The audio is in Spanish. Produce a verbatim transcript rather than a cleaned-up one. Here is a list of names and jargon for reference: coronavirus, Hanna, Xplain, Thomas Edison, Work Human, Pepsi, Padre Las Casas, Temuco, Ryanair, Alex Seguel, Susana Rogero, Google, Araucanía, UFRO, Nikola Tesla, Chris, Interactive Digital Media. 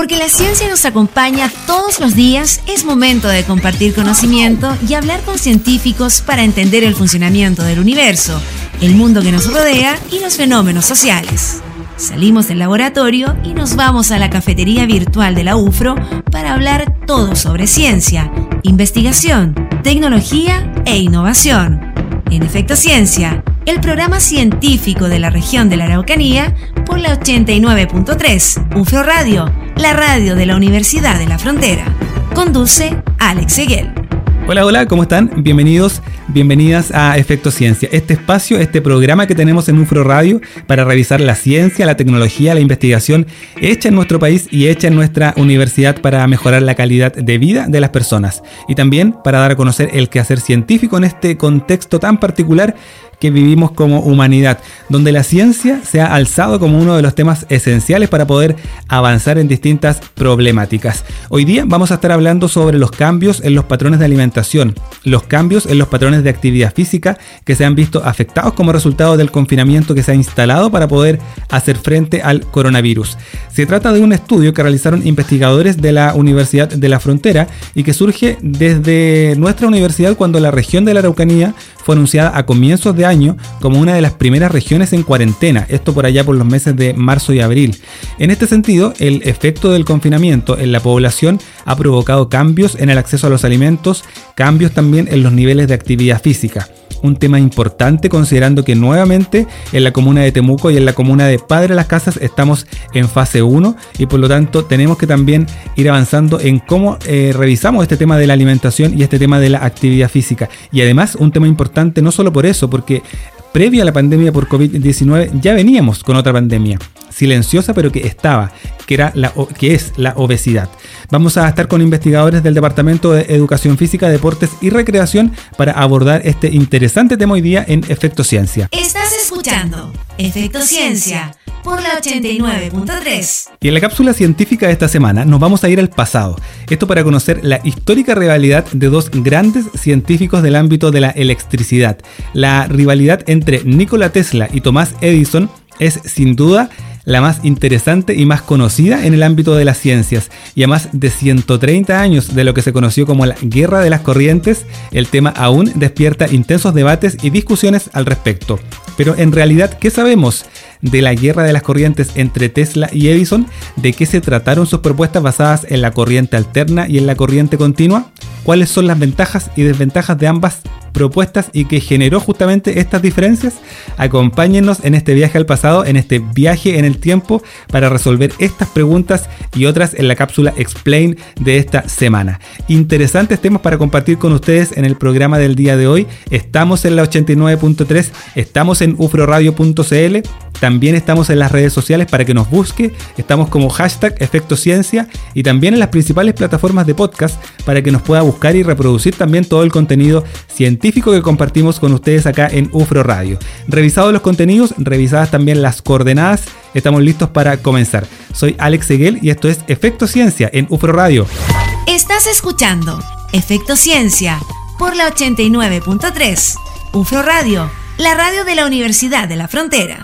Porque la ciencia nos acompaña todos los días, es momento de compartir conocimiento y hablar con científicos para entender el funcionamiento del universo, el mundo que nos rodea y los fenómenos sociales. Salimos del laboratorio y nos vamos a la cafetería virtual de la U F R O para hablar todo sobre ciencia, investigación, tecnología e innovación. En Efecto Ciencia, el programa científico de la región de la Araucanía por la ochenta y nueve punto tres, U F R O Radio, la radio de la Universidad de la Frontera. Conduce Alex Seguel. Hola, hola, ¿cómo están? Bienvenidos, bienvenidas a Efecto Ciencia, este espacio, este programa que tenemos en UFRO Radio para revisar la ciencia, la tecnología, la investigación hecha en nuestro país y hecha en nuestra universidad para mejorar la calidad de vida de las personas y también para dar a conocer el quehacer científico en este contexto tan particular que vivimos como humanidad, donde la ciencia se ha alzado como uno de los temas esenciales para poder avanzar en distintas problemáticas. Hoy día vamos a estar hablando sobre los cambios en los patrones de alimentación, los cambios en los patrones de actividad física que se han visto afectados como resultado del confinamiento que se ha instalado para poder hacer frente al coronavirus. Se trata de un estudio que realizaron investigadores de la Universidad de la Frontera y que surge desde nuestra universidad cuando la región de la Araucanía fue anunciada a comienzos de año como una de las primeras regiones en cuarentena, esto por allá por los meses de marzo y abril. En este sentido, el efecto del confinamiento en la población ha provocado cambios en el acceso a los alimentos, cambios también en los niveles de actividad física. Un tema importante considerando que nuevamente en la comuna de Temuco y en la comuna de Padre Las Casas estamos en fase uno y por lo tanto tenemos que también ir avanzando en cómo eh, revisamos este tema de la alimentación y este tema de la actividad física. Y además un tema importante no solo por eso, porque previo a la pandemia por covid diecinueve ya veníamos con otra pandemia, silenciosa pero que estaba, que, era la, que es la obesidad. Vamos a estar con investigadores del Departamento de Educación Física, Deportes y Recreación para abordar este interesante tema hoy día en Efecto Ciencia. Estás escuchando Efecto Ciencia por la ochenta y nueve punto tres. Y en la cápsula científica de esta semana nos vamos a ir al pasado. Esto para conocer la histórica rivalidad de dos grandes científicos del ámbito de la electricidad. La rivalidad entre Nikola Tesla y Thomas Edison es sin duda la más interesante y más conocida en el ámbito de las ciencias, y a más de ciento treinta años de lo que se conoció como la Guerra de las Corrientes, el tema aún despierta intensos debates y discusiones al respecto. Pero en realidad, ¿qué sabemos de la Guerra de las Corrientes entre Tesla y Edison? ¿De qué se trataron sus propuestas basadas en la corriente alterna y en la corriente continua? ¿Cuáles son las ventajas y desventajas de ambas propuestas y qué generó justamente estas diferencias? Acompáñennos en este viaje al pasado, en este viaje en el tiempo para resolver estas preguntas y otras en la cápsula Xplain de esta semana. Interesantes temas para compartir con ustedes en el programa del día de hoy. Estamos en la ochenta y nueve punto tres, estamos en ufroradio punto cl, también estamos en las redes sociales para que nos busque, estamos como hashtag Efecto Ciencia y también en las principales plataformas de podcast para que nos pueda buscar y reproducir también todo el contenido científico que compartimos con ustedes acá en UFRO Radio. Revisados los contenidos, revisadas también las coordenadas, estamos listos para comenzar. Soy Alex Seguel y esto es Efecto Ciencia en UFRO Radio. Estás escuchando Efecto Ciencia por la ochenta y nueve punto tres, UFRO Radio, la radio de la Universidad de la Frontera.